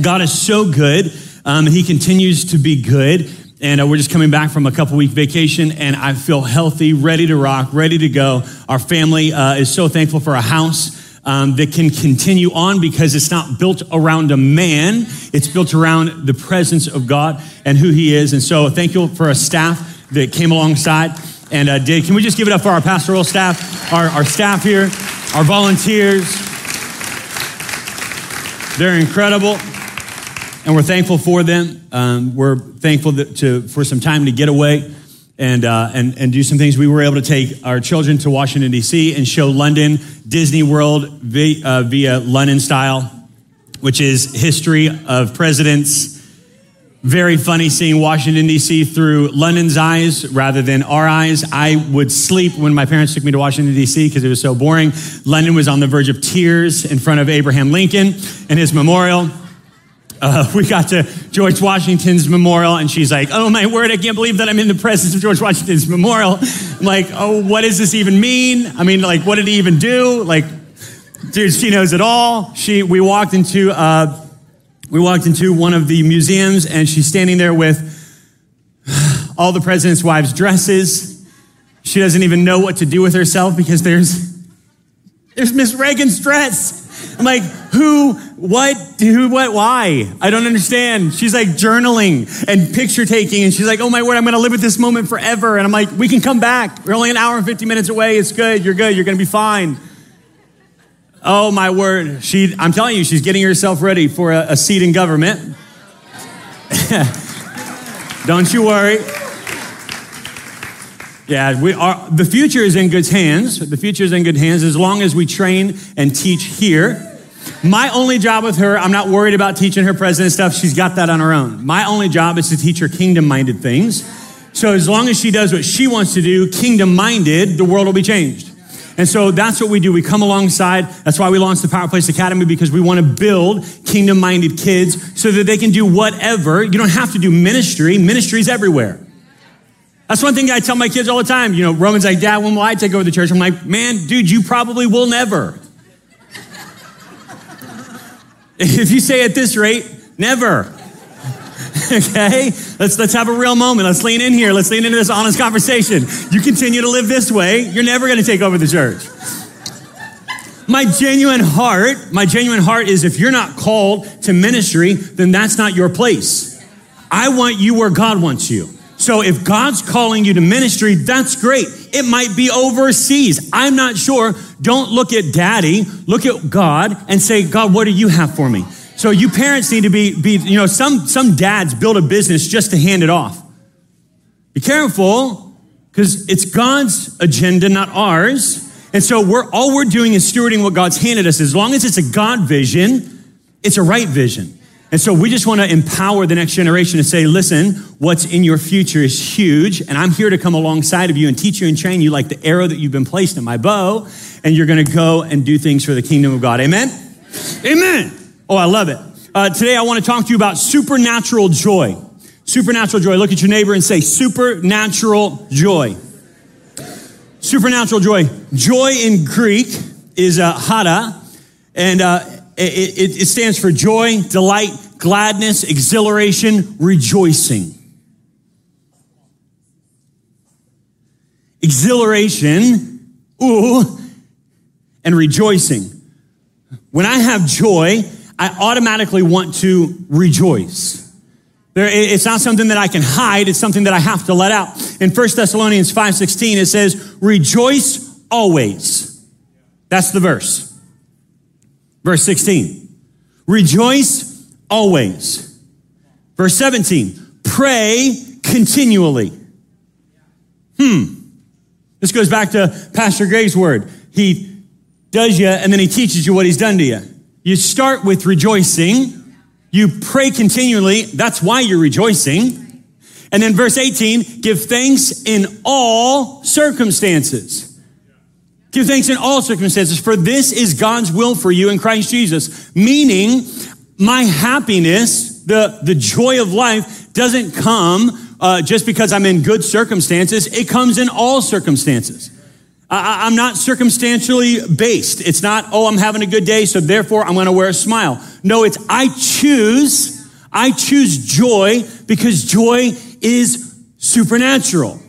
God is so good. He continues to be good. And we're just coming back from a couple-week vacation, and I feel healthy, ready to rock, ready to go. Our family is so thankful for a house that can continue on because it's not built around a man. It's built around the presence of God and who he is. And so thank you for a staff that came alongside and did. Can we just give it up for our pastoral staff, our staff here, our volunteers? They're incredible. And we're thankful for them. We're thankful for some time to get away and do some things. We were able to take our children to Washington, D.C. and show London, Disney World via London style, which is history of presidents. Very funny seeing Washington, D.C. through London's eyes rather than our eyes. I would sleep when my parents took me to Washington, D.C. because it was so boring. London was on the verge of tears in front of Abraham Lincoln and his memorial. We got to George Washington's memorial, and she's like, oh, my word, I can't believe that I'm in the presence of George Washington's memorial. I'm like, oh, what does this even mean? I mean, like, what did he even do? Like, dude, she knows it all. We walked into one of the museums, and she's standing there with all the president's wives' dresses. She doesn't even know what to do with herself because there's Miss Reagan's dress. I'm like, who, what, why? I don't understand. She's like journaling and picture taking. And she's like, oh my word, I'm going to live with this moment forever. And I'm like, we can come back. We're only an hour and 50 minutes away. It's good. You're good. You're going to be fine. Oh my word. I'm telling you, she's getting herself ready for a seat in government. Don't you worry. Yeah, the future is in good hands. The future is in good hands as long as we train and teach here. My only job with her, I'm not worried about teaching her president stuff. She's got that on her own. My only job is to teach her kingdom-minded things. So as long as she does what she wants to do, kingdom-minded, the world will be changed. And so that's what we do. We come alongside. That's why we launched the Power Place Academy, because we want to build kingdom-minded kids so that they can do whatever. You don't have to do ministry. Ministry's everywhere. That's one thing I tell my kids all the time. You know, Romans like, Dad, when will I take over the church? I'm like, man, dude, you probably will never. If you say at this rate, never. Okay? Let's have a real moment. Let's lean in here. Let's lean into this honest conversation. You continue to live this way, you're never going to take over the church. My genuine heart is if you're not called to ministry, then that's not your place. I want you where God wants you. So if God's calling you to ministry, that's great. It might be overseas. I'm not sure. Don't look at daddy, look at God and say, God, what do you have for me? So you parents need to be you know, some dads build a business just to hand it off. Be careful, because it's God's agenda, not ours. And so all we're doing is stewarding what God's handed us. As long as it's a God vision, it's a right vision. And so we just want to empower the next generation to say, listen, what's in your future is huge. And I'm here to come alongside of you and teach you and train you like the arrow that you've been placed in my bow. And you're going to go and do things for the kingdom of God. Amen? Amen. Oh, I love it. Today I want to talk to you about supernatural joy. Supernatural joy. Look at your neighbor and say, supernatural joy. Supernatural joy. Joy in Greek is hara. And it stands for joy, delight, gladness, exhilaration, rejoicing. Exhilaration, ooh, and rejoicing. When I have joy, I automatically want to rejoice. It's not something that I can hide. It's something that I have to let out. In 1 Thessalonians 5:16, it says, rejoice always. That's the verse. Verse 16, rejoice always. Verse 17, pray continually. This goes back to Pastor Greg's word. He does you, and then he teaches you what he's done to you. You start with rejoicing. You pray continually. That's why you're rejoicing. And then verse 18, give thanks in all circumstances. Give thanks in all circumstances, for this is God's will for you in Christ Jesus. Meaning, my happiness, the joy of life, doesn't come just because I'm in good circumstances. It comes in all circumstances. I'm not circumstantially based. It's not, oh, I'm having a good day, so therefore I'm going to wear a smile. No, it's I choose joy because joy is supernatural.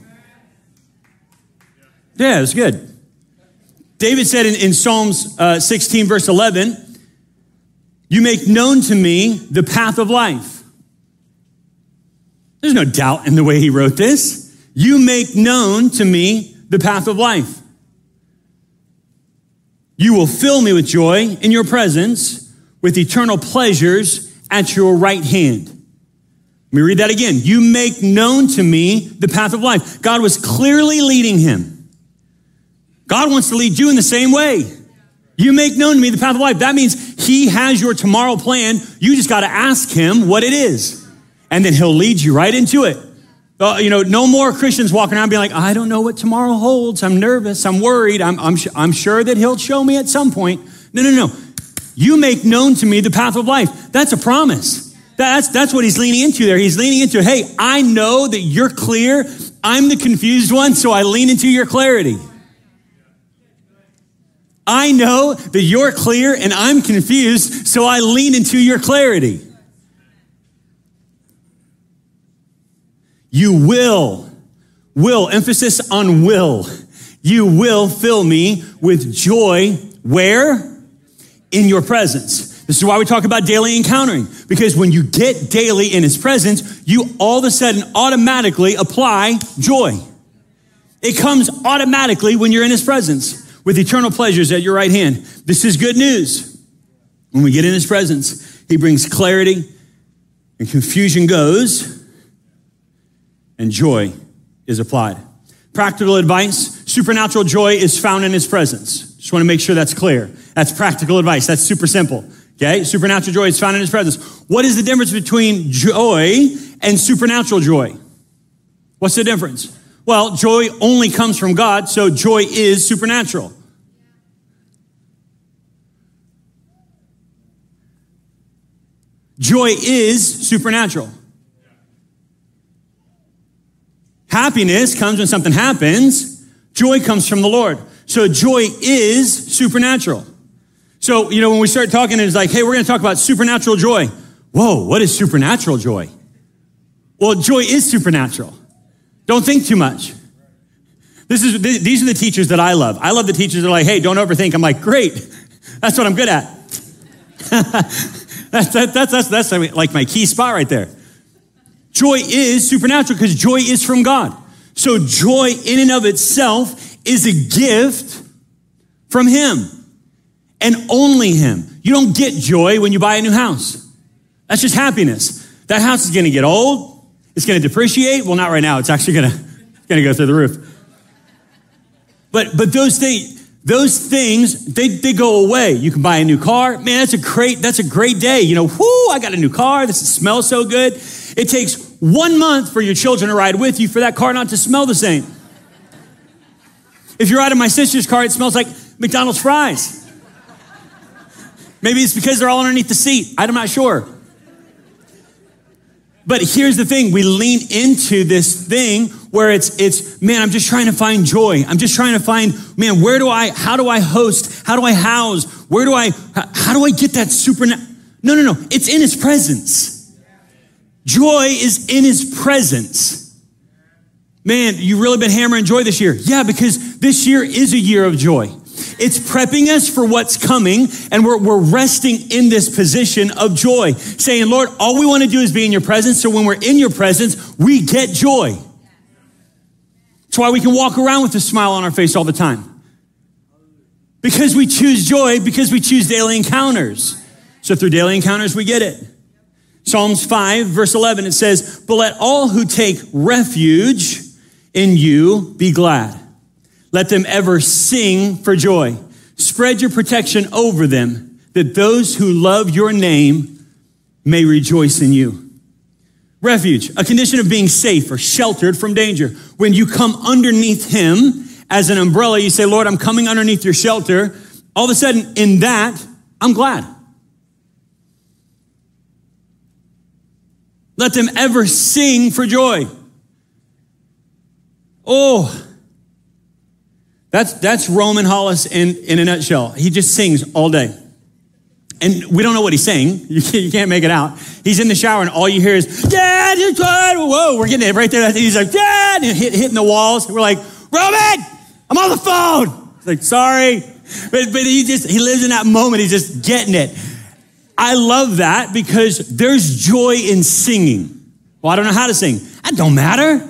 Yeah, it was good. David said in Psalms 16, verse 11, you make known to me the path of life. There's no doubt in the way he wrote this. You make known to me the path of life. You will fill me with joy in your presence, with eternal pleasures at your right hand. Let me read that again. You make known to me the path of life. God was clearly leading him. God wants to lead you in the same way. You make known to me the path of life. That means he has your tomorrow plan. You just got to ask him what it is, and then he'll lead you right into it. No more Christians walking around being like, I don't know what tomorrow holds. I'm nervous. I'm worried. I'm sure that he'll show me at some point. No. You make known to me the path of life. That's a promise. That's what he's leaning into there. He's leaning into, hey, I know that you're clear. I'm the confused one, so I lean into your clarity. I know that you're clear and I'm confused, so I lean into your clarity. You will, emphasis on will. You will fill me with joy. Where? In your presence. This is why we talk about daily encountering, because when you get daily in his presence, you all of a sudden automatically apply joy. It comes automatically when you're in his presence, with eternal pleasures at your right hand. This is good news. When we get in his presence, he brings clarity and confusion goes, and joy is applied. Practical advice, supernatural joy is found in his presence. Just want to make sure that's clear. That's practical advice. That's super simple, okay? Supernatural joy is found in his presence. What is the difference between joy and supernatural joy? What's the difference? Well, joy only comes from God, so joy is supernatural. Joy is supernatural. Happiness comes when something happens. Joy comes from the Lord. So joy is supernatural. So, when we start talking, it's like, hey, we're going to talk about supernatural joy. Whoa, what is supernatural joy? Well, joy is supernatural. Don't think too much. These are the teachers that I love. I love the teachers that are like, hey, don't overthink. I'm like, great. That's what I'm good at. That's like my key spot right there. Joy is supernatural because joy is from God. So joy in and of itself is a gift from him and only him. You don't get joy when you buy a new house. That's just happiness. That house is going to get old. It's going to depreciate. Well, not right now. It's actually going to go through the roof. But those things, they go away. You can buy a new car. Man, that's a great day. Whoo, I got a new car. This smells so good. It takes 1 month for your children to ride with you for that car not to smell the same. If you're riding my sister's car, it smells like McDonald's fries. Maybe it's because they're all underneath the seat. I'm not sure. But here's the thing. We lean into this thing where it's man, I'm just trying to find joy. I'm just trying to find, man, how do I host? How do I house? How do I get that No. It's in his presence. Joy is in his presence. Man, you've really been hammering joy this year. Yeah, because this year is a year of joy. It's prepping us for what's coming, and we're resting in this position of joy, saying, Lord, all we want to do is be in your presence, so when we're in your presence, we get joy. That's why we can walk around with a smile on our face all the time. Because we choose joy, because we choose daily encounters. So through daily encounters, we get it. Psalms 5, verse 11, it says, but let all who take refuge in you be glad. Let them ever sing for joy. Spread your protection over them, that those who love your name may rejoice in you. Refuge, a condition of being safe or sheltered from danger. When you come underneath him as an umbrella, you say, Lord, I'm coming underneath your shelter. All of a sudden, in that, I'm glad. Let them ever sing for joy. Oh, that's Roman Hollis in a nutshell. He just sings all day. And we don't know what he's saying. You can't make it out. He's in the shower and all you hear is, Dad, you're tired. Whoa, we're getting it right there. He's like, Dad, and hitting the walls. We're like, Roman, I'm on the phone. He's like, sorry. But he lives in that moment. He's just getting it. I love that because there's joy in singing. Well, I don't know how to sing. That don't matter.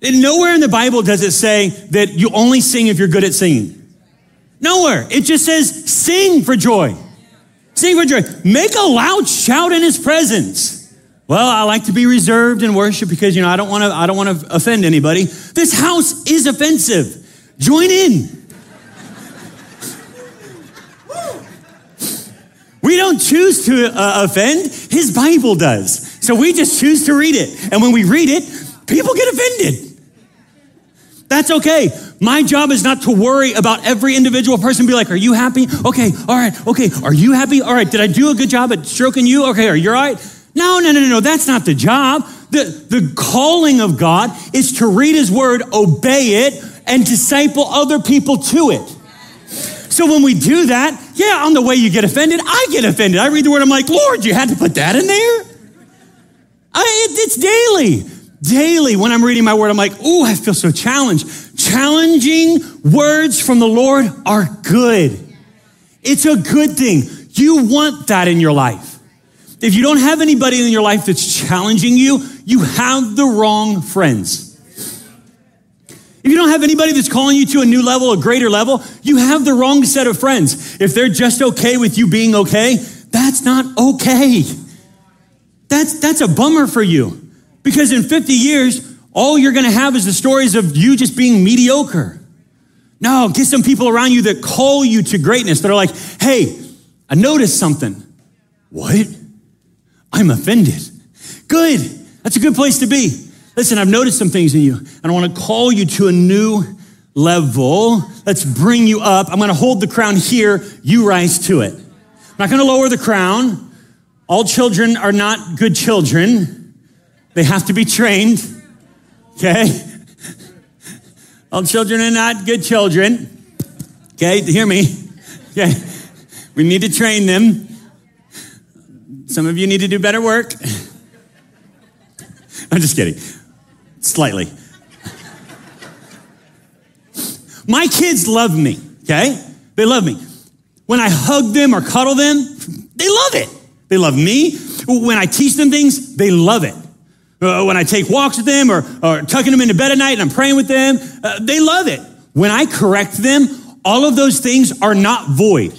And nowhere in the Bible does it say that you only sing if you're good at singing. Nowhere. It just says sing for joy. Sing for joy. Make a loud shout in his presence. Well, I like to be reserved in worship because, you know, I don't want to offend anybody. This house is offensive. Join in. We don't choose to offend. His Bible does. So we just choose to read it. And when we read it, people get offended. That's okay. My job is not to worry about every individual person. Be like, are you happy? Okay, all right, okay. Are you happy? All right, did I do a good job at stroking you? Okay, are you all right? No, that's not the job. The calling of God is to read his word, obey it, and disciple other people to it. So when we do that, yeah, on the way you get offended, I get offended. I read the word, I'm like, Lord, you had to put that in there? It's daily. Daily, when I'm reading my word, I'm like, oh, I feel so challenged. Challenging words from the Lord are good. It's a good thing. You want that in your life. If you don't have anybody in your life that's challenging you, you have the wrong friends. If you don't have anybody that's calling you to a new level, a greater level, you have the wrong set of friends. If they're just okay with you being okay, that's not okay. That's a bummer for you. Because in 50 years, all you're going to have is the stories of you just being mediocre. No, get some people around you that call you to greatness, that are like, hey, I noticed something. What? I'm offended. Good. That's a good place to be. Listen, I've noticed some things in you, and I want to call you to a new level. Let's bring you up. I'm going to hold the crown here. You rise to it. I'm not going to lower the crown. All children are not good children. They have to be trained, okay? All children are not good children, okay? Hear me, okay? We need to train them. Some of you need to do better work. I'm just kidding, slightly. My kids love me, okay? They love me. When I hug them or cuddle them, they love it. They love me. When I teach them things, they love it. When I take walks with them or tucking them into bed at night and I'm praying with them, they love it. When I correct them, all of those things are not void.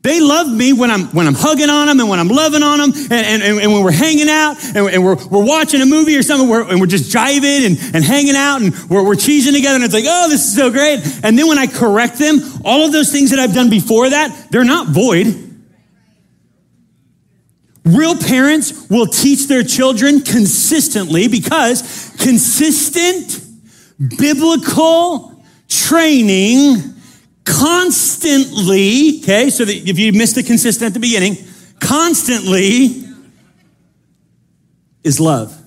They love me when I'm hugging on them and when I'm loving on them and when we're hanging out and we're watching a movie or something and we're just jiving and hanging out and we're cheesing together and it's like, oh, this is so great. And then when I correct them, all of those things that I've done before that, they're not void. Real parents will teach their children consistently because consistent biblical training constantly, okay, so that if you missed the consistent at the beginning, constantly is love.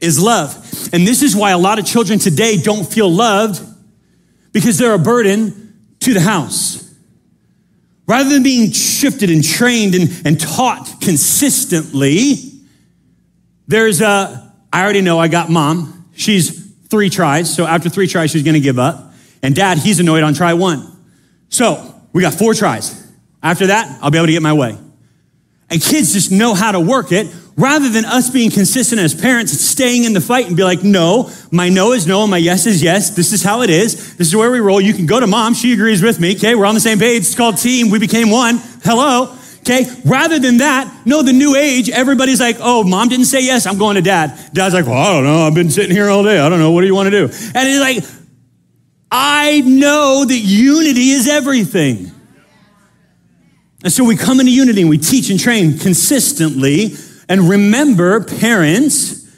Is love. And this is why a lot of children today don't feel loved because they're a burden to the house. Rather than being shifted and trained and taught consistently, there's I already know I got mom. She's 3 tries, so after 3 tries, she's going to give up. And dad, he's annoyed on try 1. So we got 4 tries. After that, I'll be able to get my way. And kids just know how to work it rather than us being consistent as parents, staying in the fight and be like, no, my no is no and my yes is yes. This is how it is. This is where we roll. You can go to mom. She agrees with me. Okay, we're on the same page. It's called team. We became one. Hello. Okay, rather than that, no, the new age, everybody's like, oh, mom didn't say yes. I'm going to dad. Dad's like, well, I don't know. I've been sitting here all day. I don't know. What do you want to do? And he's like, I know that unity is everything. And so we come into unity and we teach and train consistently. And remember, parents,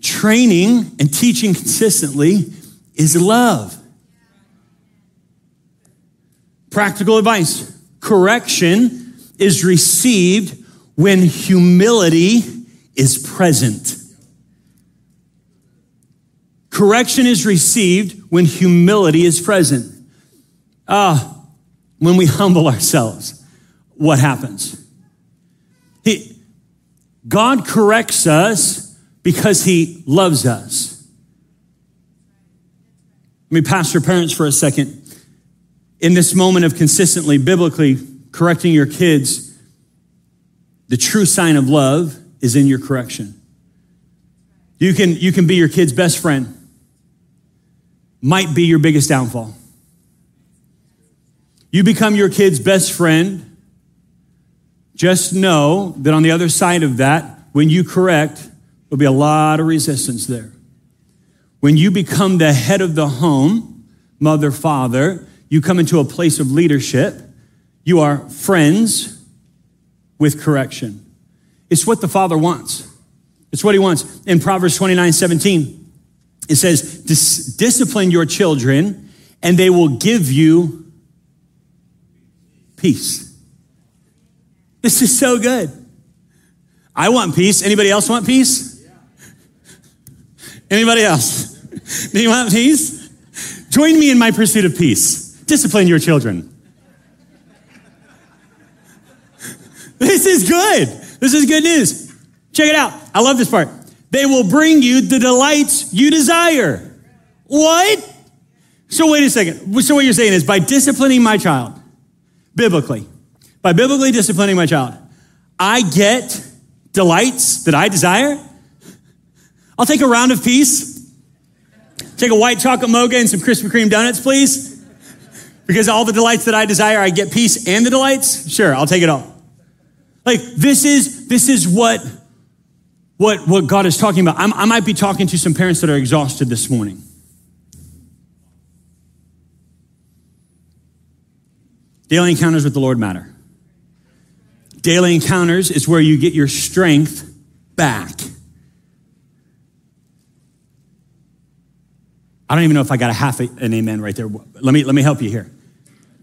training and teaching consistently is love. Practical advice. Correction is received when humility is present. Correction is received when humility is present. When we humble ourselves, what happens? God corrects us because he loves us. Let me pass your parents for a second. In this moment of consistently, biblically correcting your kids, the true sign of love is in your correction. You can be your kid's best friend. Might be your biggest downfall. You become your kid's best friend. Just know that on the other side of that, when you correct, there'll be a lot of resistance there. When you become the head of the home, mother, father, you come into a place of leadership. You are friends with correction. It's what the Father wants. It's what he wants. In Proverbs 29:17, it says, discipline your children and they will give you peace. This is so good. I want peace. Anybody else want peace? Anybody else? Do you want peace? Join me in my pursuit of peace. Discipline your children. This is good. This is good news. Check it out. I love this part. They will bring you the delights you desire. What? So wait a second. So what you're saying is by disciplining my child, biblically, by biblically disciplining my child, I get delights that I desire. I'll take a round of peace. Take a white chocolate mocha and some Krispy Kreme donuts, please. Because all the delights that I desire, I get peace and the delights. Sure, I'll take it all. Like this is what God is talking about. I might be talking to some parents that are exhausted this morning. Daily encounters with the Lord matter. Daily encounters is where you get your strength back. I don't even know if I got a half an amen right there. Let me help you here.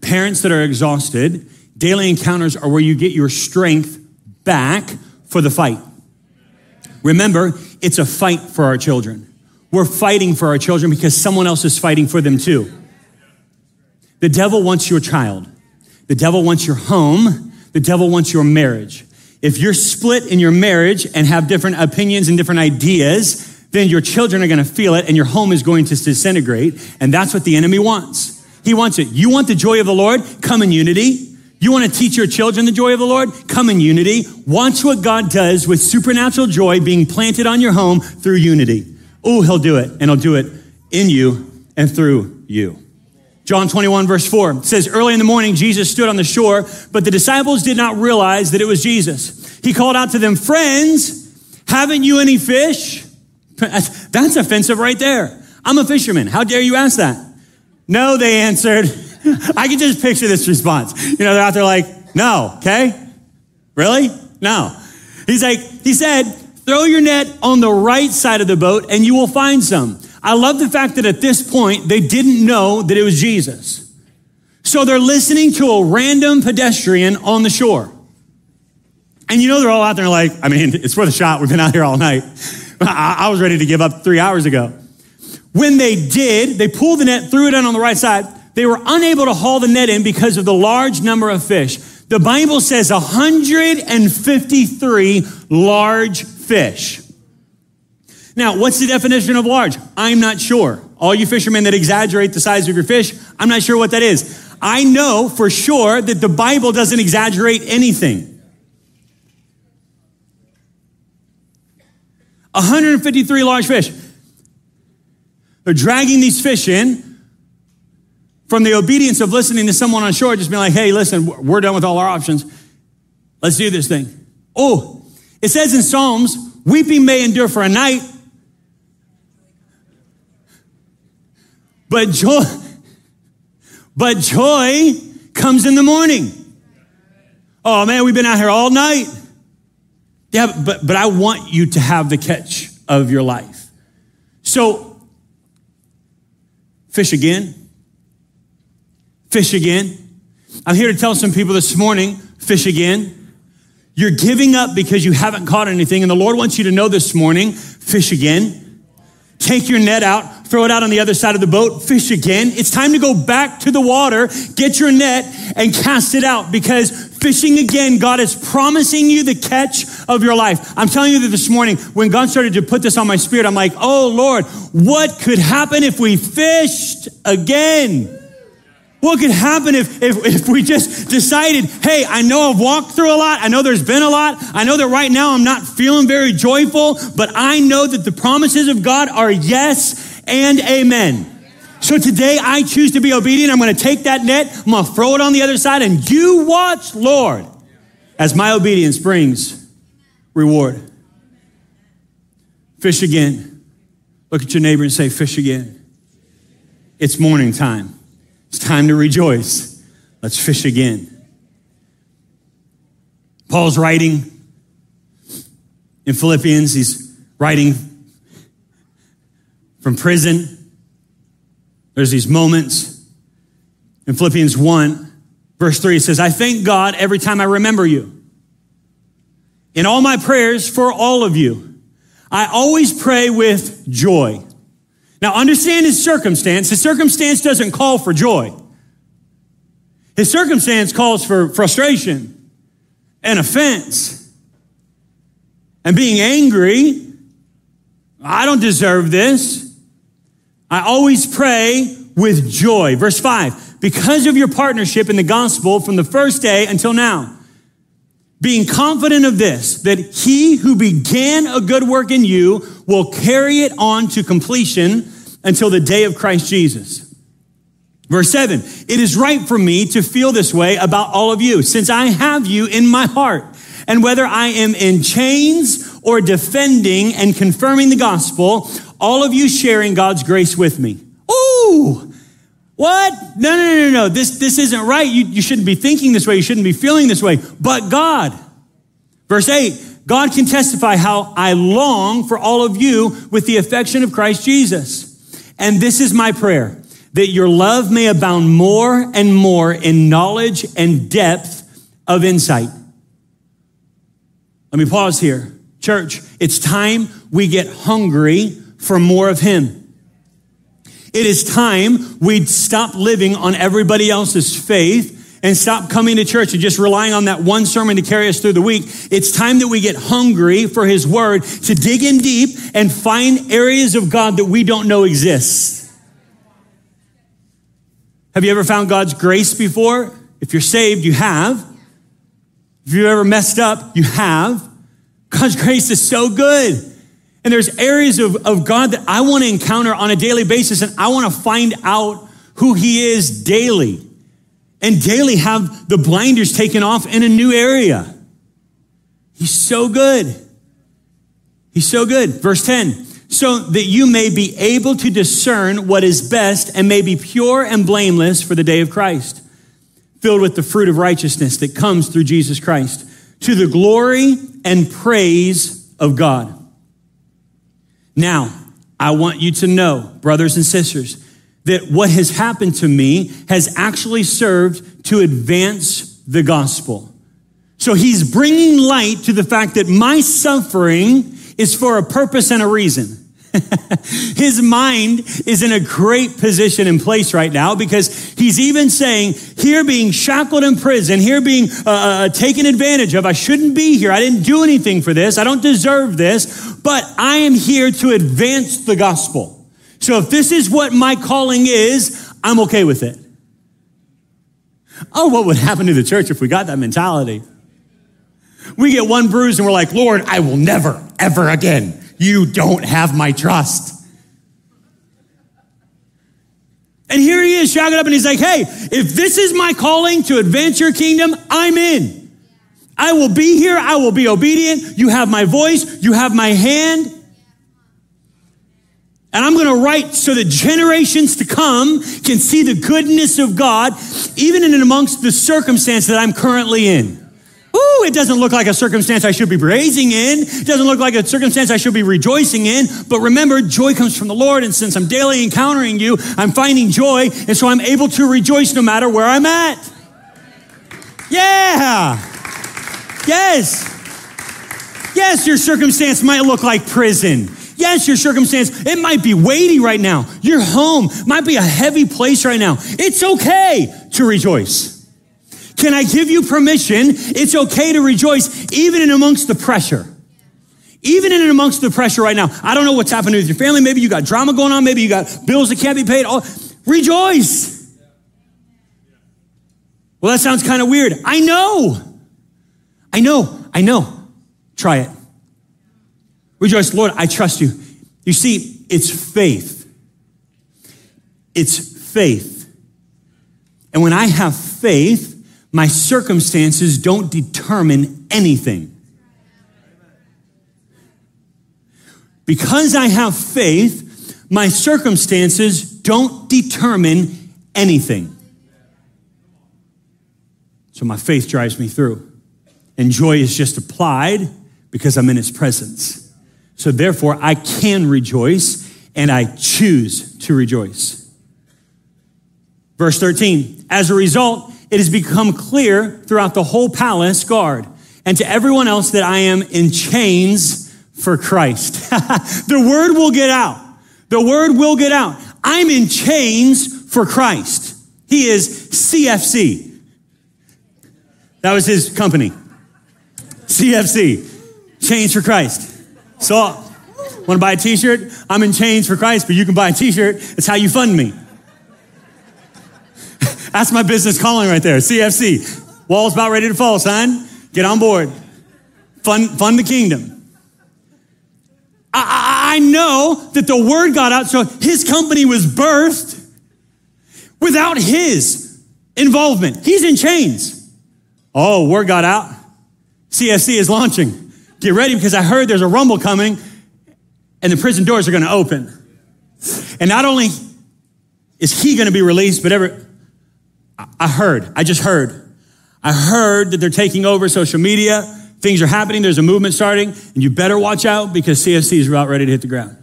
Parents that are exhausted, daily encounters are where you get your strength back for the fight. Remember, it's a fight for our children. We're fighting for our children because someone else is fighting for them too. The devil wants your child. The devil wants your home. The devil wants your marriage. If you're split in your marriage and have different opinions and different ideas, then your children are going to feel it and your home is going to disintegrate. And that's what the enemy wants. He wants it. You want the joy of the Lord? Come in unity. You want to teach your children the joy of the Lord? Come in unity. Watch what God does with supernatural joy being planted on your home through unity. Oh, he'll do it. And he'll do it in you and through you. John 21 verse 4 says, early in the morning, Jesus stood on the shore, but the disciples did not realize that it was Jesus. He called out to them, friends, haven't you any fish? That's offensive right there. I'm a fisherman. How dare you ask that? No, they answered. I can just picture this response. You know, they're out there like, no, okay? Really? No. He said, throw your net on the right side of the boat and you will find some. I love the fact that at this point, they didn't know that it was Jesus. So they're listening to a random pedestrian on the shore. And you know, they're all out there like, I mean, it's worth a shot. We've been out here all night. I was ready to give up 3 hours ago. When they did, they pulled the net, threw it in on the right side. They were unable to haul the net in because of the large number of fish. The Bible says 153 large fish. Now, what's the definition of large? I'm not sure. All you fishermen that exaggerate the size of your fish, I'm not sure what that is. I know for sure that the Bible doesn't exaggerate anything. 153 large fish. They're dragging these fish in from the obedience of listening to someone on shore, just being like, hey, listen, we're done with all our options. Let's do this thing. Oh, it says in Psalms, weeping may endure for a night, but joy comes in the morning. Oh man, we've been out here all night. Yeah, but I want you to have the catch of your life. So, fish again. Fish again. I'm here to tell some people this morning, fish again. You're giving up because you haven't caught anything, and the Lord wants you to know this morning, fish again. Take your net out, throw it out on the other side of the boat, fish again. It's time to go back to the water, get your net and cast it out, because fishing again, God is promising you the catch of your life. I'm telling you that this morning, when God started to put this on my spirit, I'm like, oh Lord, what could happen if we fished again? What could happen if we just decided, hey, I know I've walked through a lot. I know there's been a lot. I know that right now I'm not feeling very joyful, but I know that the promises of God are yes and amen. So today I choose to be obedient. I'm going to take that net. I'm going to throw it on the other side, and you watch, Lord, as my obedience brings reward. Fish again. Look at your neighbor and say, fish again. It's morning time. It's time to rejoice. Let's fish again. Paul's writing in Philippians. He's writing from prison. There's these moments. In Philippians 1, verse 3, it says, I thank God every time I remember you. In all my prayers for all of you, I always pray with joy. Now, understand his circumstance. His circumstance doesn't call for joy. His circumstance calls for frustration and offense and being angry. I don't deserve this. I always pray with joy. Verse 5, because of your partnership in the gospel from the first day until now, being confident of this, that he who began a good work in you will carry it on to completion until the day of Christ Jesus. Verse 7, it is right for me to feel this way about all of you, since I have you in my heart. And whether I am in chains or defending and confirming the gospel, all of you sharing God's grace with me. Ooh! What? No. This isn't right. You shouldn't be thinking this way. You shouldn't be feeling this way. But God, verse 8, God can testify how I long for all of you with the affection of Christ Jesus. And this is my prayer, that your love may abound more and more in knowledge and depth of insight. Let me pause here. Church, it's time we get hungry for more of him. It is time we'd stop living on everybody else's faith and stop coming to church and just relying on that one sermon to carry us through the week. It's time that we get hungry for his word, to dig in deep and find areas of God that we don't know exist. Have you ever found God's grace before? If you're saved, you have. If you've ever messed up, you have. God's grace is so good. And there's areas of God that I want to encounter on a daily basis, and I want to find out who he is daily and daily have the blinders taken off in a new area. He's so good. He's so good. Verse 10, so that you may be able to discern what is best and may be pure and blameless for the day of Christ, filled with the fruit of righteousness that comes through Jesus Christ, to the glory and praise of God. Now, I want you to know, brothers and sisters, that what has happened to me has actually served to advance the gospel. So he's bringing light to the fact that my suffering is for a purpose and a reason. His mind is in a great position and place right now, because he's even saying, here being shackled in prison, here being taken advantage of, I shouldn't be here. I didn't do anything for this. I don't deserve this, but I am here to advance the gospel. So if this is what my calling is, I'm okay with it. Oh, what would happen to the church if we got that mentality? We get one bruise and we're like, Lord, I will never, ever again. You don't have my trust. And here he is, shouting up, and he's like, hey, if this is my calling to advance your kingdom, I'm in. I will be here. I will be obedient. You have my voice. You have my hand. And I'm going to write so that generations to come can see the goodness of God, even in and amongst the circumstance that I'm currently in. Ooh, it doesn't look like a circumstance I should be praising in. It doesn't look like a circumstance I should be rejoicing in. But remember, joy comes from the Lord. And since I'm daily encountering you, I'm finding joy. And so I'm able to rejoice no matter where I'm at. Yeah. Yes. Yes, your circumstance might look like prison. Yes, your circumstance, it might be weighty right now. Your home might be a heavy place right now. It's okay to rejoice. Can I give you permission? It's okay to rejoice even in amongst the pressure. Even in and amongst the pressure right now. I don't know what's happening with your family. Maybe you got drama going on. Maybe you got bills that can't be paid. Oh, rejoice. Well, that sounds kind of weird. I know. Try it. Rejoice, Lord, I trust you. You see, it's faith. It's faith. And when I have faith, my circumstances don't determine anything. Because I have faith, my circumstances don't determine anything. So my faith drives me through. And joy is just applied because I'm in his presence. So therefore, I can rejoice and I choose to rejoice. Verse 13, as a result, it has become clear throughout the whole palace guard and to everyone else that I am in chains for Christ. The word will get out. The word will get out. I'm in chains for Christ. He is CFC. That was his company. CFC. Chains for Christ. So, want to buy a t-shirt? I'm in chains for Christ, but you can buy a t-shirt. It's how you fund me. That's my business calling right there. CFC. Wall's about ready to fall, son. Get on board. Fund the kingdom. I know that the word got out, so his company was birthed without his involvement. He's in chains. Oh, word got out. CFC is launching. Get ready because I heard there's a rumble coming and the prison doors are going to open. And not only is he going to be released, but I heard that they're taking over social media. Things are happening. There's a movement starting. And you better watch out because CFC is about ready to hit the ground.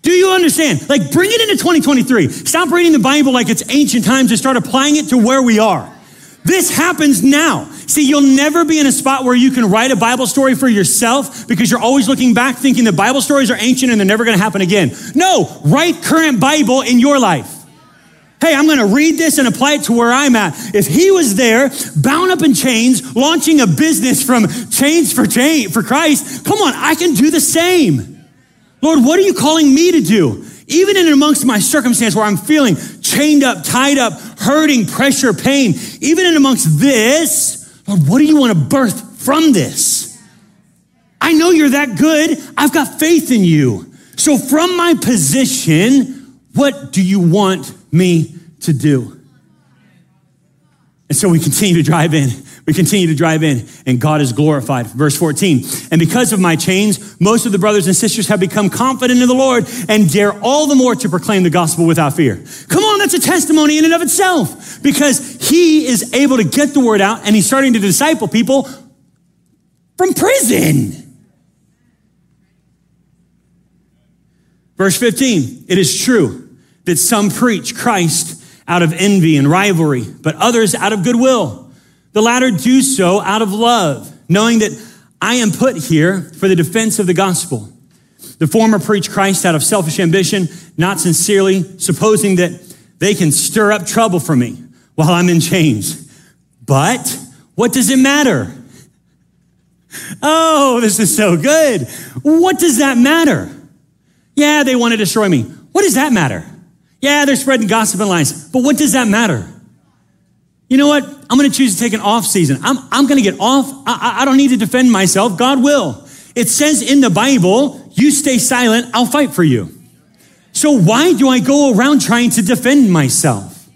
Do you understand? Like, bring it into 2023. Stop reading the Bible like it's ancient times and start applying it to where we are. This happens now. See, you'll never be in a spot where you can write a Bible story for yourself because you're always looking back thinking the Bible stories are ancient and they're never going to happen again. No, write current Bible in your life. Hey, I'm going to read this and apply it to where I'm at. If he was there, bound up in chains, launching a business from chains for Christ, come on, I can do the same. Lord, what are you calling me to do? Even in and amongst my circumstance where I'm feeling chained up, tied up, hurting, pressure, pain, even in amongst this, Lord, what do you want to birth from this? I know you're that good. I've got faith in you. So from my position, what do you want me to do? And so we continue to drive in. We continue to drive in, and God is glorified. Verse 14, and because of my chains, most of the brothers and sisters have become confident in the Lord and dare all the more to proclaim the gospel without fear. Come on, that's a testimony in and of itself because he is able to get the word out and he's starting to disciple people from prison. Verse 15, it is true that some preach Christ out of envy and rivalry, but others out of goodwill. The latter do so out of love, knowing that I am put here for the defense of the gospel. The former preach Christ out of selfish ambition, not sincerely, supposing that they can stir up trouble for me while I'm in chains. But what does it matter? Oh, this is so good. What does that matter? Yeah, they want to destroy me. What does that matter? Yeah, they're spreading gossip and lies, but what does that matter? You know what? I'm going to choose to take an off season. I'm going to get off. I don't need to defend myself. God will. It says in the Bible, you stay silent, I'll fight for you. So why do I go around trying to defend myself?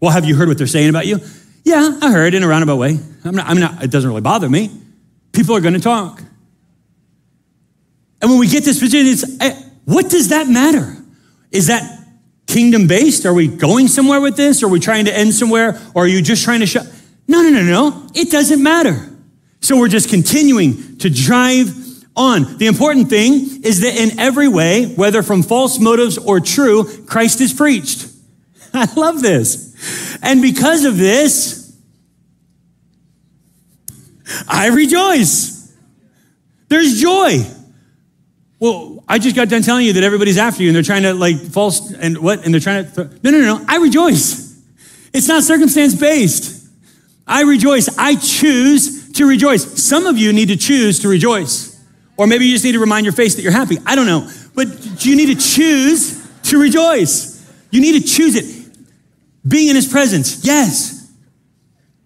Well, have you heard what they're saying about you? Yeah, I heard in a roundabout way. I'm not, it doesn't really bother me. People are going to talk. And when we get this position, what does that matter? Is that kingdom based? Are we going somewhere with this? Are we trying to end somewhere? Or are you just trying to shut? No. It doesn't matter. So we're just continuing to drive on. The important thing is that in every way, whether from false motives or true, Christ is preached. I love this. And because of this, I rejoice. There's joy. Well, I just got done telling you that everybody's after you and they're trying to like false and what? And they're trying to, no, I rejoice. It's not circumstance based. I rejoice. I choose to rejoice. Some of you need to choose to rejoice. Or maybe you just need to remind your face that you're happy. I don't know. But you need to choose to rejoice. You need to choose it. Being in his presence. Yes.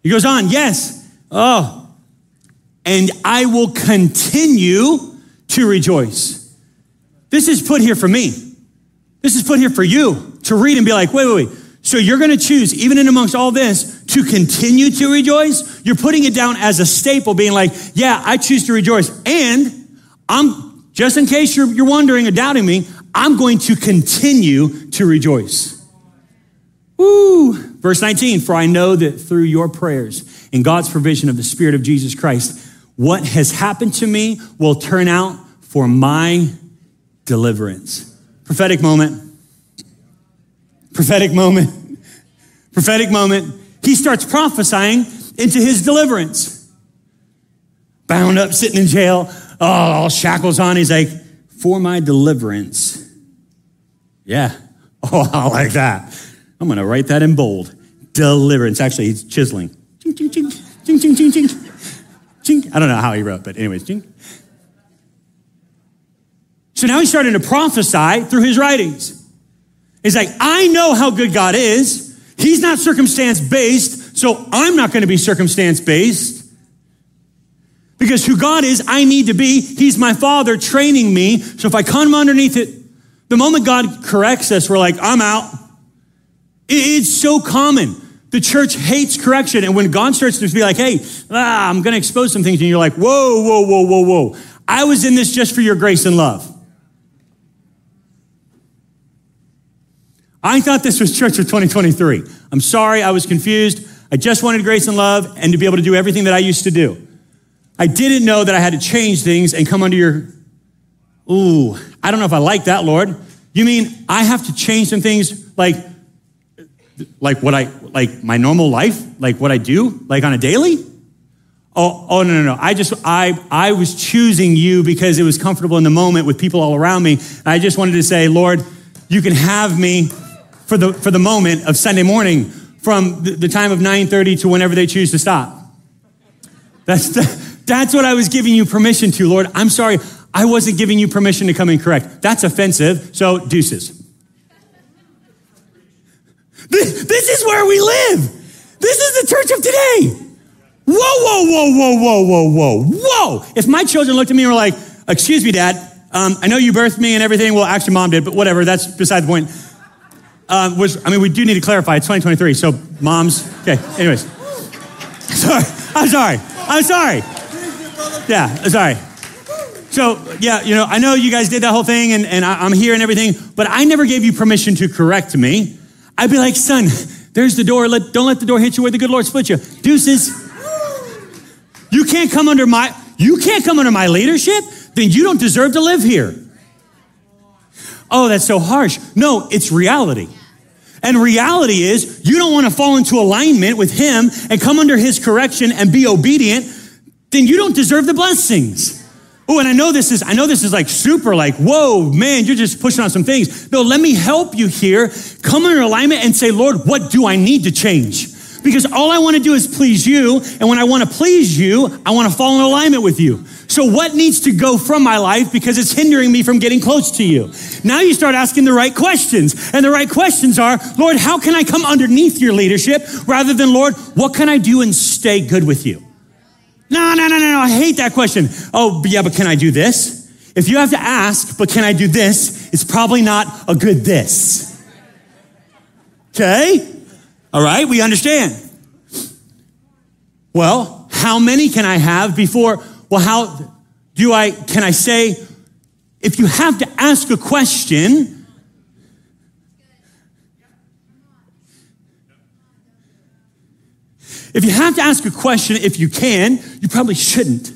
He goes on. Yes. Oh. And I will continue to rejoice. This is put here for me. This is put here for you to read and be like, wait. So you're going to choose, even in amongst all this, to continue to rejoice? You're putting it down as a staple, being like, yeah, I choose to rejoice. And I'm, just in case you're wondering or doubting me, I'm going to continue to rejoice. Woo! Verse 19, for I know that through your prayers and God's provision of the Spirit of Jesus Christ, what has happened to me will turn out for my deliverance. Prophetic moment. He starts prophesying into his deliverance. Bound up, sitting in jail, all shackles on. He's like, for my deliverance. Yeah. Oh, I like that. I'm going to write that in bold. Deliverance. Actually, he's chiseling. Ching, ching, ching, ching, ching, ching, ching, ching. I don't know how he wrote, but anyways, ching. So now he's starting to prophesy through his writings. He's like, I know how good God is. He's not circumstance-based, so I'm not going to be circumstance-based. Because who God is, I need to be. He's my Father training me. So if I come underneath it, the moment God corrects us, we're like, I'm out. It's so common. The church hates correction. And when God starts to be like, hey, I'm going to expose some things, and you're like, whoa. I was in this just for your grace and love. I thought this was church of 2023. I'm sorry, I was confused. I just wanted grace and love and to be able to do everything that I used to do. I didn't know that I had to change things and come under your, ooh, I don't know if I like that, Lord. You mean I have to change some things like my normal life, like what I do, like on a daily? Oh, no. I was choosing you because it was comfortable in the moment with people all around me. I just wanted to say, Lord, you can have me for the moment of Sunday morning from the time of 9:30 to whenever they choose to stop. That's what I was giving you permission to, Lord. I'm sorry. I wasn't giving you permission to come and correct. That's offensive. So deuces. This is where we live. This is the church of today. Whoa. If my children looked at me and were like, excuse me, Dad, I know you birthed me and everything. Well, actually, Mom did, but whatever. That's beside the point. We do need to clarify. It's 2023, so moms. Okay, anyways. I'm sorry. Yeah, I'm sorry. So, yeah, I know you guys did that whole thing, and I'm here and everything, but I never gave you permission to correct me. I'd be like, son, there's the door. Don't let the door hit you where the good Lord split you. Deuces. You can't come under my leadership? Then you don't deserve to live here. Oh, that's so harsh. No, it's reality. And reality is you don't want to fall into alignment with him and come under his correction and be obedient. Then you don't deserve the blessings. Oh, and I know this is like super like, whoa, man, you're just pushing on some things. No, let me help you here. Come under alignment and say, Lord, what do I need to change? Because all I want to do is please you. And when I want to please you, I want to fall in alignment with you. So what needs to go from my life because it's hindering me from getting close to you? Now you start asking the right questions. And the right questions are, Lord, how can I come underneath your leadership rather than, Lord, what can I do and stay good with you? No. I hate that question. Oh, yeah, but can I do this? If you have to ask, but can I do this? It's probably not a good this. Okay? All right, we understand. Well, how many can I have before? Well, how do I, can I say, if you have to ask a question, if you can, you probably shouldn't.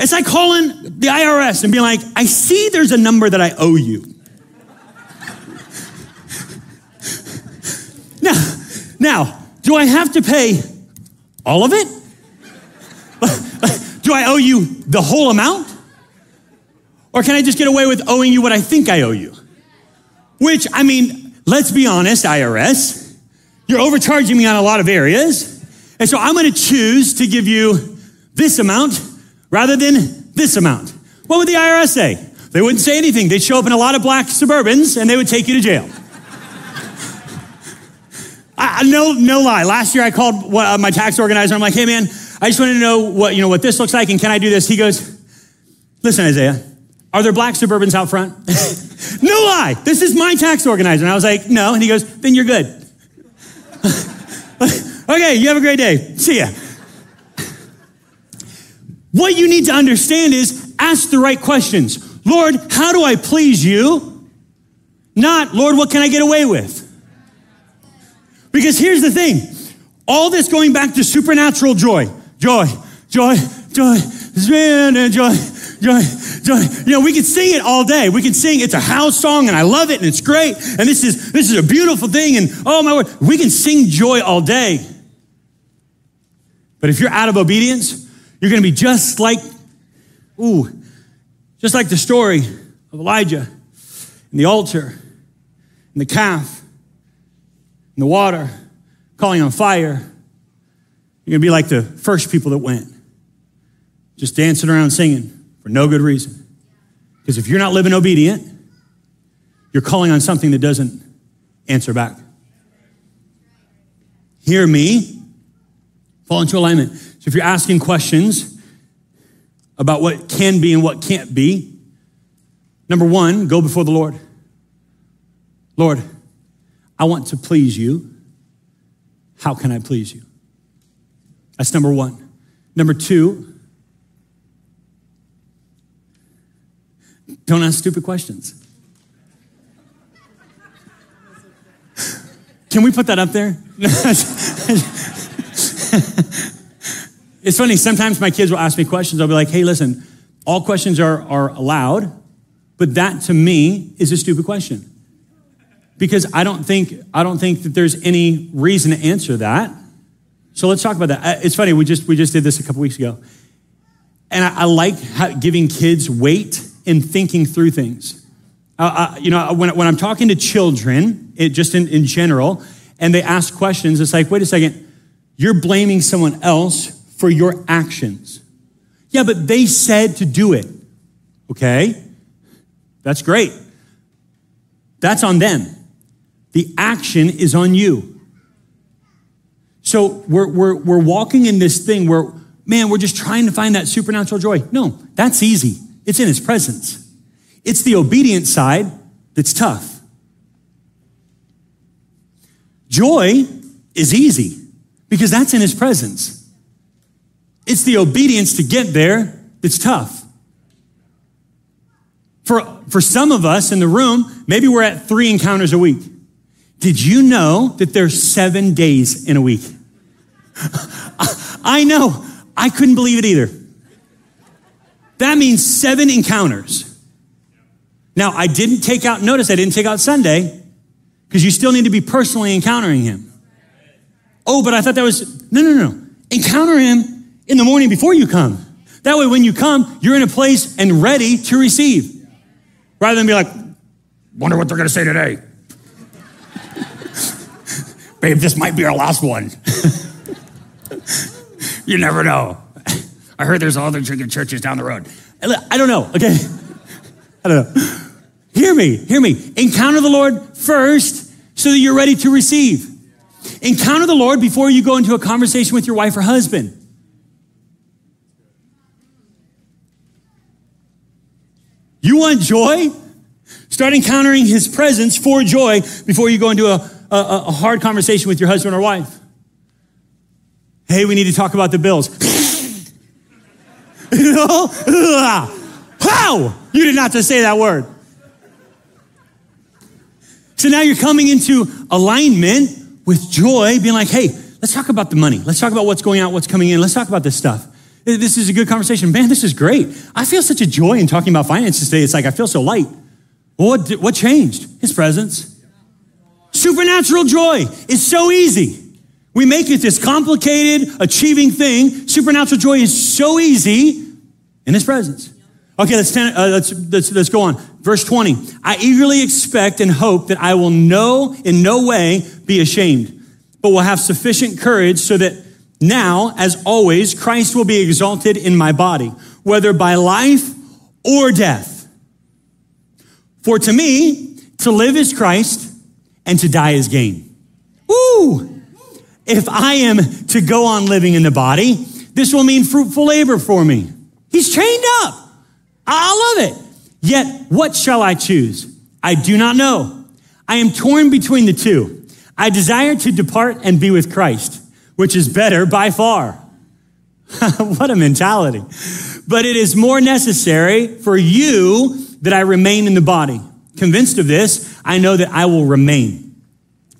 It's like calling the IRS and being like, I see there's a number that I owe you. Now, do I have to pay all of it? do, I owe you the whole amount? Or can I just get away with owing you what I think I owe you? Which, I mean, let's be honest, IRS, you're overcharging me on a lot of areas. And so I'm going to choose to give you this amount rather than this amount. What would the IRS say? They wouldn't say anything. They'd show up in a lot of black Suburbans and they would take you to jail. No lie. Last year I called my tax organizer. I'm like, hey man, I just wanted to know what this looks like and can I do this? He goes, listen, Isaiah, are there black Suburbans out front? No lie. This is my tax organizer. And I was like, no. And he goes, then you're good. Okay, you have a great day. See ya. What you need to understand is ask the right questions. Lord, how do I please you? Not, Lord, what can I get away with? Because here's the thing. All this going back to supernatural joy. Joy, joy, joy, joy, joy, joy. You know, we could sing it all day. We could sing, it's a house song and I love it and it's great. And this is a beautiful thing and oh my word. We can sing joy all day. But if you're out of obedience, you're going to be just like the story of Elijah and the altar and the calf and the water calling on fire. You're going to be like the first people that went, just dancing around singing for no good reason. Because if you're not living obedient, you're calling on something that doesn't answer back. Hear me. Fall into alignment. So if you're asking questions about what can be and what can't be, number one, go before the Lord. Lord, I want to please you. How can I please you? That's number one. Number two, don't ask stupid questions. Can we put that up there? It's funny, sometimes my kids will ask me questions. I'll be like, hey, listen, all questions are allowed, but that to me is a stupid question. Because I don't think that there's any reason to answer that. So let's talk about that. It's funny, we just did this a couple weeks ago. And I like giving kids weight in thinking through things. When I'm talking to children, in general, and they ask questions, it's like, wait a second. You're blaming someone else for your actions. Yeah, but they said to do it. Okay, that's great. That's on them. The action is on you. So we're walking in this thing where, man, we're just trying to find that supernatural joy. No, that's easy. It's in his presence. It's the obedient side that's tough. Joy is easy. Because that's in his presence. It's the obedience to get there that's tough. For some of us in the room, maybe we're at 3 encounters a week. Did you know that there's 7 days in a week? I know. I couldn't believe it either. That means 7 encounters. Now, I didn't take out Sunday because you still need to be personally encountering him. Oh, but I thought that was, no. Encounter him in the morning before you come. That way, when you come, you're in a place and ready to receive. Rather than be like, wonder what they're going to say today. Babe, this might be our last one. You never know. I heard there's other drinking churches down the road. I don't know, okay? I don't know. Hear me. Encounter the Lord first so that you're ready to receive. Encounter the Lord before you go into a conversation with your wife or husband. You want joy? Start encountering his presence for joy before you go into a hard conversation with your husband or wife. Hey, we need to talk about the bills. You know? How? You did not just say that word. So now you're coming into alignment with joy, being like, hey, let's talk about the money. Let's talk about what's going out, what's coming in. Let's talk about this stuff. This is a good conversation. Man, this is great. I feel such a joy in talking about finances today. It's like, I feel so light. Well, what changed? His presence. Supernatural joy is so easy. We make it this complicated, achieving thing. Supernatural joy is so easy in his presence. Okay, let's go on. Verse 20, I eagerly expect and hope that I will in no way be ashamed, but will have sufficient courage so that now, as always, Christ will be exalted in my body, whether by life or death. For to me, to live is Christ and to die is gain. Woo! If I am to go on living in the body, this will mean fruitful labor for me. He's chained up. I love it. Yet, what shall I choose? I do not know. I am torn between the two. I desire to depart and be with Christ, which is better by far. What a mentality. But it is more necessary for you that I remain in the body. Convinced of this, I know that I will remain,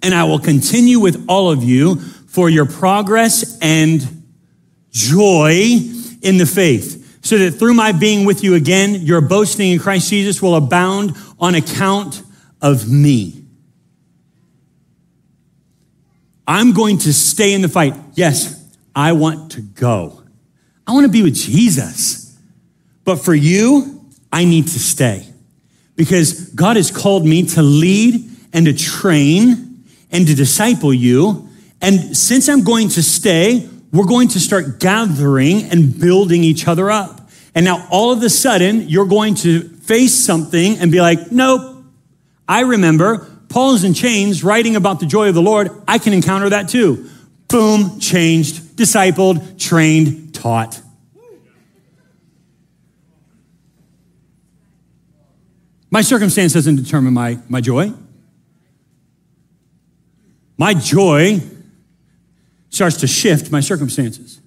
and I will continue with all of you for your progress and joy in the faith, so that through my being with you again, your boasting in Christ Jesus will abound on account of me. I'm going to stay in the fight. Yes, I want to go. I want to be with Jesus. But for you, I need to stay, because God has called me to lead and to train and to disciple you. And since I'm going to stay, we're going to start gathering and building each other up. And now all of a sudden, you're going to face something and be like, nope. I remember Paul's in chains writing about the joy of the Lord. I can encounter that too. Boom, changed, discipled, trained, taught. My circumstance doesn't determine my joy. My joy starts to shift my circumstances.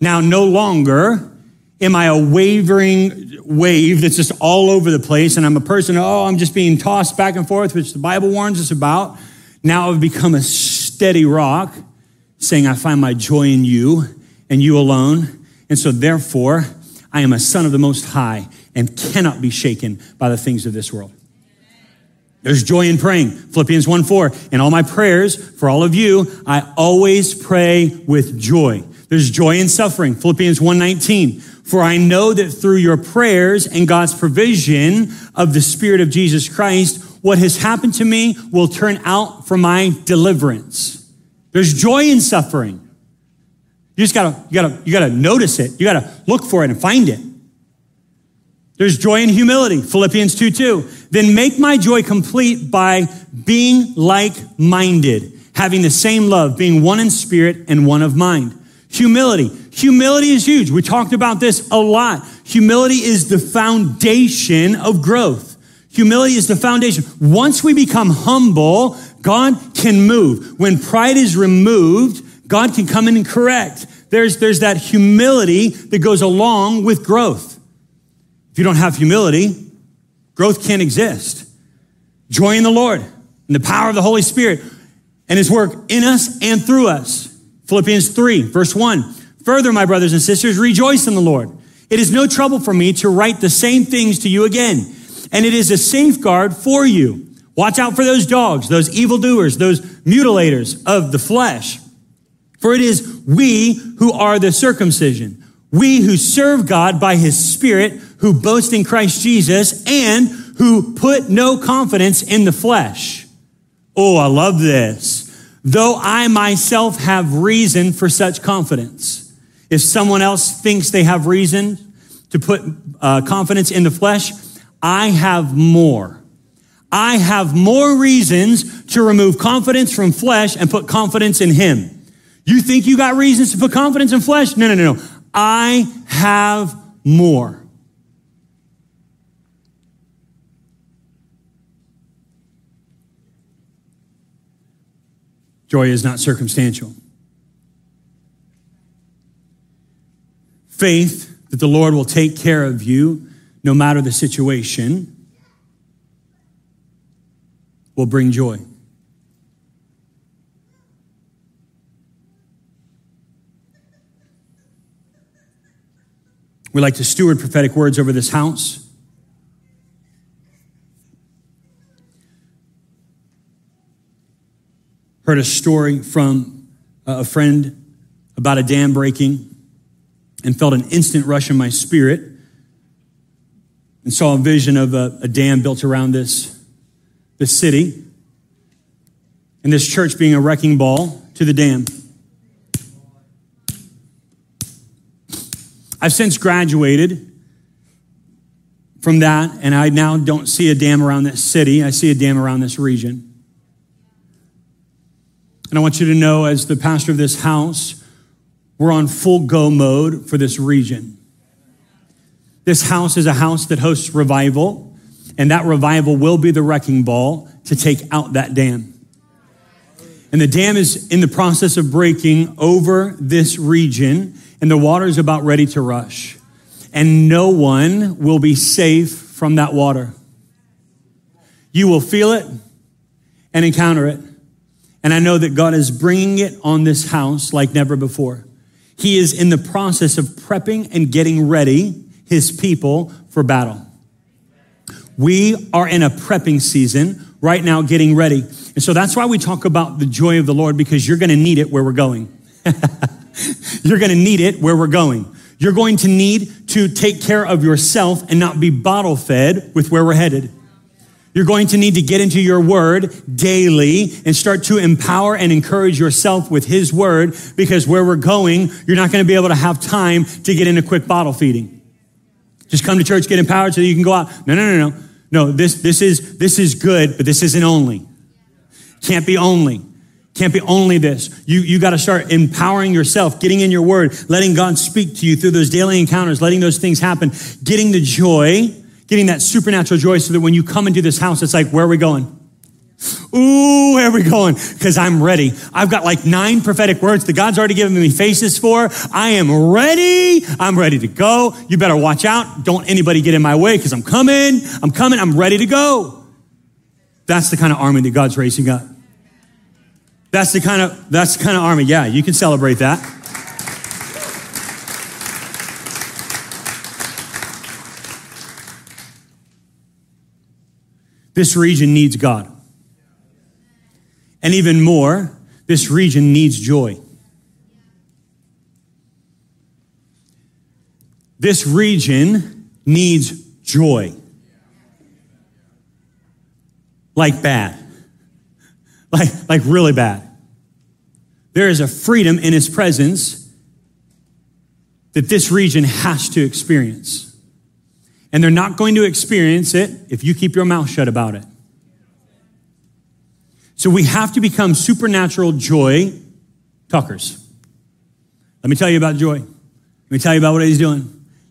Now, no longer am I a wavering wave that's just all over the place, and I'm a person, I'm just being tossed back and forth, which the Bible warns us about. Now I've become a steady rock, saying, I find my joy in you and you alone. And so therefore, I am a son of the Most High and cannot be shaken by the things of this world. There's joy in praying. Philippians 1:4. In all my prayers for all of you, I always pray with joy. There's joy in suffering. Philippians 1:19. For I know that through your prayers and God's provision of the Spirit of Jesus Christ, what has happened to me will turn out for my deliverance. There's joy in suffering. You just gotta notice it. You gotta look for it and find it. There's joy in humility. Philippians 2:2. Then make my joy complete by being like-minded, having the same love, being one in spirit and one of mind. Humility. Humility is huge. We talked about this a lot. Humility is the foundation of growth. Humility is the foundation. Once we become humble, God can move. When pride is removed, God can come in and correct. There's that humility that goes along with growth. If you don't have humility, growth can't exist. Joy in the Lord and the power of the Holy Spirit and his work in us and through us. Philippians 3:1. Further, my brothers and sisters, rejoice in the Lord. It is no trouble for me to write the same things to you again, and it is a safeguard for you. Watch out for those dogs, those evildoers, those mutilators of the flesh. For it is we who are the circumcision, we who serve God by his Spirit, who boast in Christ Jesus, and who put no confidence in the flesh. Oh, I love this. Though I myself have reason for such confidence. If someone else thinks they have reason to put confidence in the flesh, I have more. I have more reasons to remove confidence from flesh and put confidence in him. You think you got reasons to put confidence in flesh? No. I have more. Joy is not circumstantial. Faith that the Lord will take care of you, no matter the situation, will bring joy. We like to steward prophetic words over this house. Heard a story from a friend about a dam breaking and felt an instant rush in my spirit and saw a vision of a dam built around this city and this church being a wrecking ball to the dam. I've since graduated from that, and I now don't see a dam around this city. I see a dam around this region. And I want you to know, as the pastor of this house, we're on full go mode for this region. This house is a house that hosts revival, and that revival will be the wrecking ball to take out that dam. And the dam is in the process of breaking over this region, and the water is about ready to rush. And no one will be safe from that water. You will feel it and encounter it. And I know that God is bringing it on this house like never before. He is in the process of prepping and getting ready his people for battle. We are in a prepping season right now, getting ready. And so that's why we talk about the joy of the Lord, because you're going to need it where we're going. You're going to need it where we're going. You're going to need to take care of yourself and not be bottle fed with where we're headed. You're going to need to get into your word daily and start to empower and encourage yourself with his word, because where we're going, you're not going to be able to have time to get into quick bottle feeding. Just come to church, get empowered so that you can go out. No. No, this is good, but this isn't only. Can't be only. Can't be only this. You got to start empowering yourself, getting in your word, letting God speak to you through those daily encounters, letting those things happen, getting the joy, getting that supernatural joy, so that when you come into this house, it's like, where are we going? Ooh, where are we going? Because I'm ready. I've got like 9 prophetic words that God's already given me faces for. I am ready. I'm ready to go. You better watch out. Don't anybody get in my way, because I'm coming. I'm ready to go. That's the kind of army that God's raising up. That's the kind of army. Yeah, you can celebrate that. This region needs God. And even more, this region needs joy. This region needs joy. Like bad. Like really bad. There is a freedom in his presence that this region has to experience. And they're not going to experience it if you keep your mouth shut about it. So we have to become supernatural joy talkers. Let me tell you about joy. Let me tell you about what he's doing.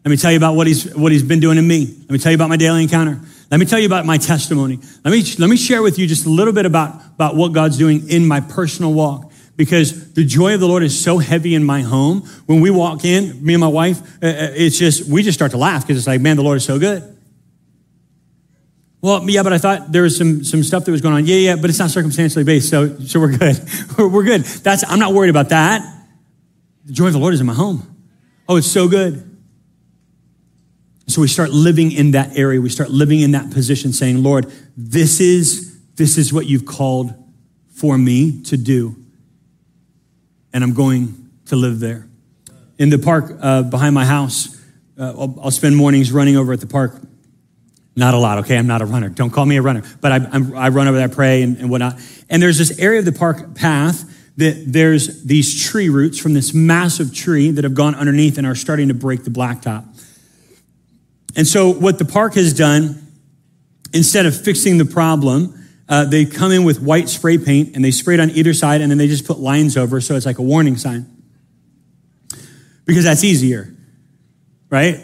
Let me tell you about what he's been doing in me. Let me tell you about my daily encounter. Let me tell you about my testimony. Let me share with you just a little bit about what God's doing in my personal walk. Because the joy of the Lord is so heavy in my home. When we walk in, me and my wife, we just start to laugh, because it's like, man, the Lord is so good. Well, yeah, but I thought there was some stuff that was going on. Yeah, but it's not circumstantially based, so we're good. We're good. I'm not worried about that. The joy of the Lord is in my home. Oh, it's so good. So we start living in that area. We start living in that position, saying, Lord, this is what you've called for me to do. And I'm going to live there. In the park behind my house, I'll spend mornings running over at the park. Not a lot, okay? I'm not a runner. Don't call me a runner. But I run over there, pray and whatnot. And there's this area of the park path that there's these tree roots from this massive tree that have gone underneath and are starting to break the blacktop. And so what the park has done, instead of fixing the problem, they come in with white spray paint and they spray it on either side, and then they just put lines over, so it's like a warning sign. Because that's easier, right?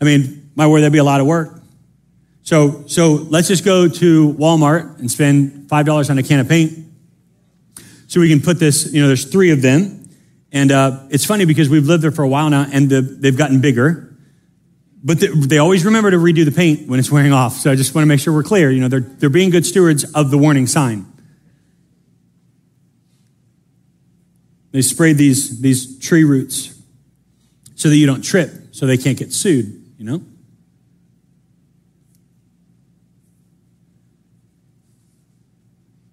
I mean, my word, that'd be a lot of work. So let's just go to Walmart and spend $5 on a can of paint so we can put this, there's 3 of them. And it's funny because we've lived there for a while now, and they've gotten bigger. But they always remember to redo the paint when it's wearing off. So I just want to make sure we're clear. They're being good stewards of the warning sign. They sprayed these tree roots so that you don't trip, so they can't get sued,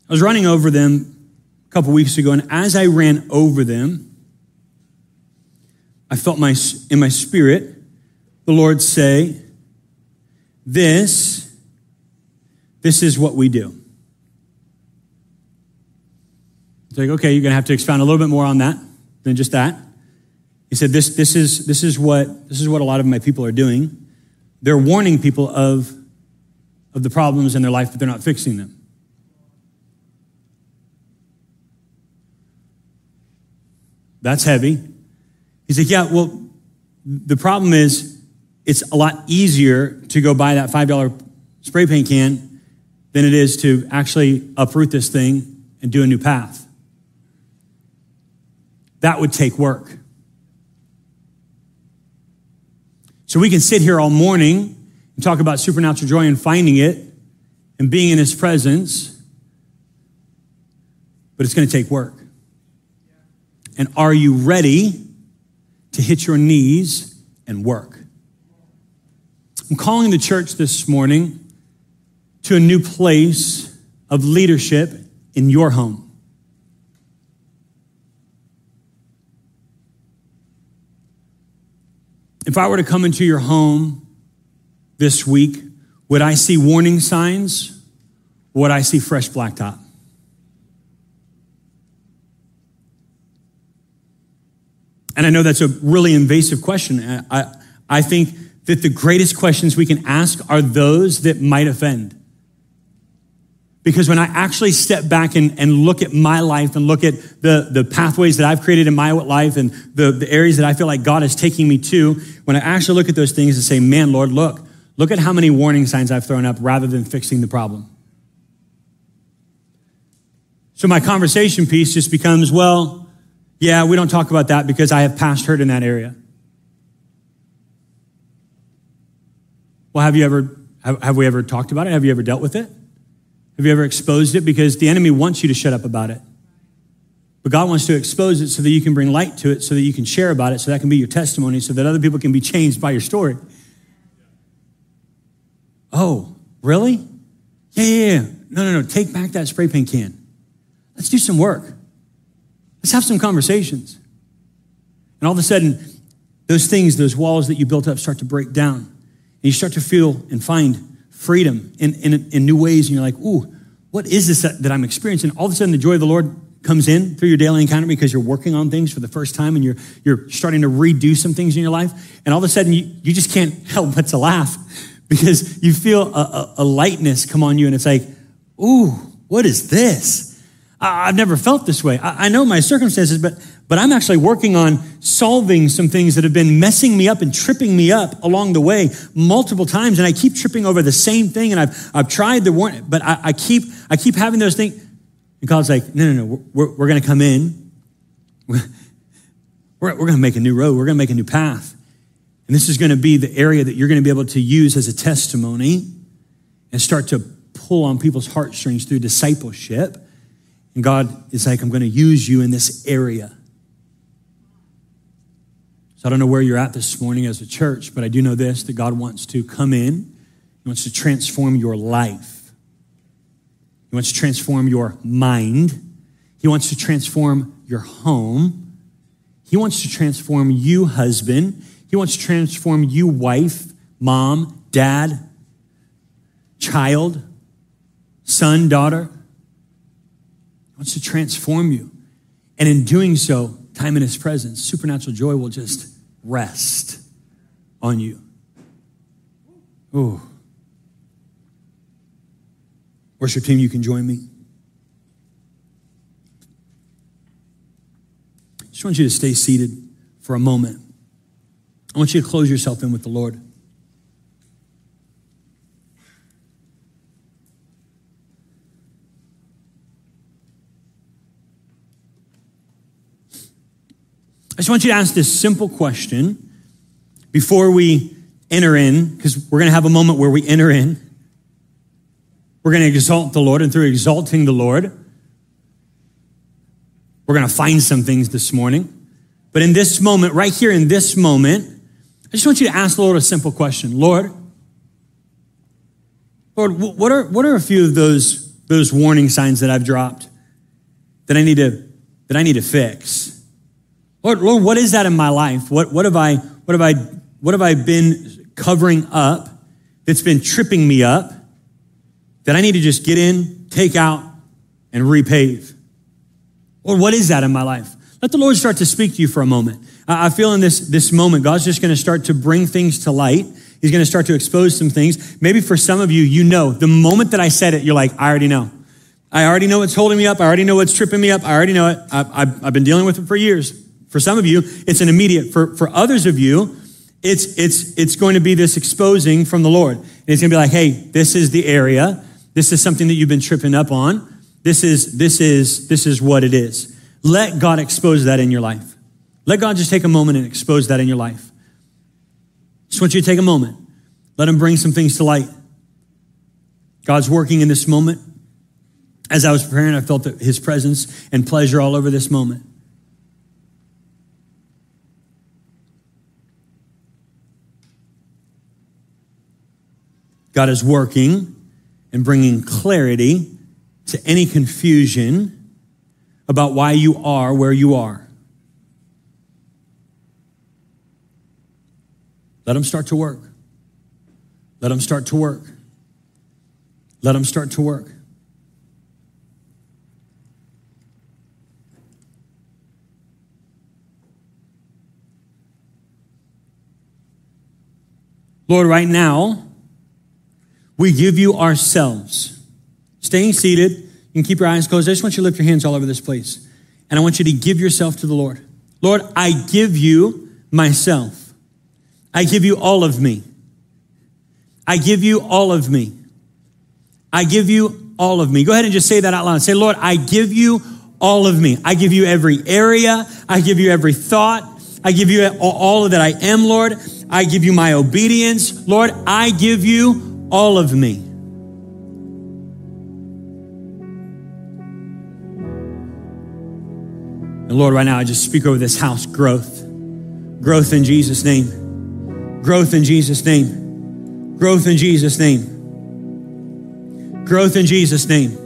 I was running over them a couple weeks ago, and as I ran over them, I felt in my spirit the Lord say, this is what we do. It's like, okay, you're going to have to expound a little bit more on that than just that. He said, this is what a lot of my people are doing. They're warning people of the problems in their life, but they're not fixing them. That's heavy. He's like, yeah, well, the problem is it's a lot easier to go buy that $5 spray paint can than it is to actually uproot this thing and do a new path. That would take work. So we can sit here all morning and talk about supernatural joy and finding it and being in his presence, but it's going to take work. And are you ready to hit your knees and work? I'm calling the church this morning to a new place of leadership in your home. If I were to come into your home this week, would I see warning signs? Would I see fresh blacktop? And I know that's a really invasive question. I think that the greatest questions we can ask are those that might offend. Because when I actually step back and look at my life and look at the pathways that I've created in my life and the areas that I feel like God is taking me to, when I actually look at those things and say, man, Lord, look at how many warning signs I've thrown up rather than fixing the problem. So my conversation piece just becomes, well, yeah, we don't talk about that because I have past hurt in that area. Well, have we ever talked about it? Have you ever dealt with it? Have you ever exposed it? Because the enemy wants you to shut up about it. But God wants to expose it so that you can bring light to it, so that you can share about it, so that can be your testimony, so that other people can be changed by your story. Oh, really? Yeah. No. Take back that spray paint can. Let's do some work. Let's have some conversations. And all of a sudden, those things, those walls that you built up start to break down. And you start to feel and find freedom in new ways. And you're like, ooh, what is this that I'm experiencing? All of a sudden, the joy of the Lord comes in through your daily encounter because you're working on things for the first time and you're starting to redo some things in your life. And all of a sudden, you just can't help but to laugh because you feel a lightness come on you. And it's like, ooh, what is this? I've never felt this way. I know my circumstances, but I'm actually working on solving some things that have been messing me up and tripping me up along the way multiple times, and I keep tripping over the same thing, and I've tried the warning, but I keep having those things. And God's like, no, we're going to come in. We're going to make a new road. We're going to make a new path. And this is going to be the area that you're going to be able to use as a testimony and start to pull on people's heartstrings through discipleship. And God is like, I'm going to use you in this area. So I don't know where you're at this morning as a church, but I do know this, that God wants to come in. He wants to transform your life. He wants to transform your mind. He wants to transform your home. He wants to transform you, husband. He wants to transform you, wife, mom, dad, child, son, daughter. He wants to transform you. And in doing so, time in his presence, supernatural joy will just rest on you. Ooh. Worship team, you can join me. I just want you to stay seated for a moment. I want you to close yourself in with the Lord. I just want you to ask this simple question before we enter in, because we're going to have a moment where we enter in. We're going to exalt the Lord, and through exalting the Lord, we're going to find some things this morning. But in this moment, right here in this moment, I just want you to ask the Lord a simple question. Lord, what are a few of those warning signs that I've dropped that I need to fix? Lord, what is that in my life? What have I been covering up that's been tripping me up that I need to just get in, take out, and repave? Lord, what is that in my life? Let the Lord start to speak to you for a moment. I feel in this moment, God's just gonna start to bring things to light. He's gonna start to expose some things. Maybe for some of you, you know, the moment that I said it, you're like, I already know. I already know what's holding me up. I already know what's tripping me up. I already know it. I've been dealing with it for years. For some of you, it's an immediate. For others of you, it's going to be this exposing from the Lord. And it's gonna be like, hey, this is the area. This is something that you've been tripping up on. This is what it is. Let God expose that in your life. Let God just take a moment and expose that in your life. Just want you to take a moment. Let him bring some things to light. God's working in this moment. As I was preparing, I felt his presence and pleasure all over this moment. God is working and bringing clarity to any confusion about why you are where you are. Let him start to work. Let him start to work. Let him start to work. Lord, right now, we give you ourselves. Staying seated, you can keep your eyes closed. I just want you to lift your hands all over this place. And I want you to give yourself to the Lord. Lord, I give you myself. I give you all of me. I give you all of me. I give you all of me. Go ahead and just say that out loud. Say, Lord, I give you all of me. I give you every area. I give you every thought. I give you all that I am, Lord. I give you my obedience. Lord, I give you all of me. And Lord, right now, I just speak over this house, growth. Growth in Jesus' name. Growth in Jesus' name. Growth in Jesus' name. Growth in Jesus' name.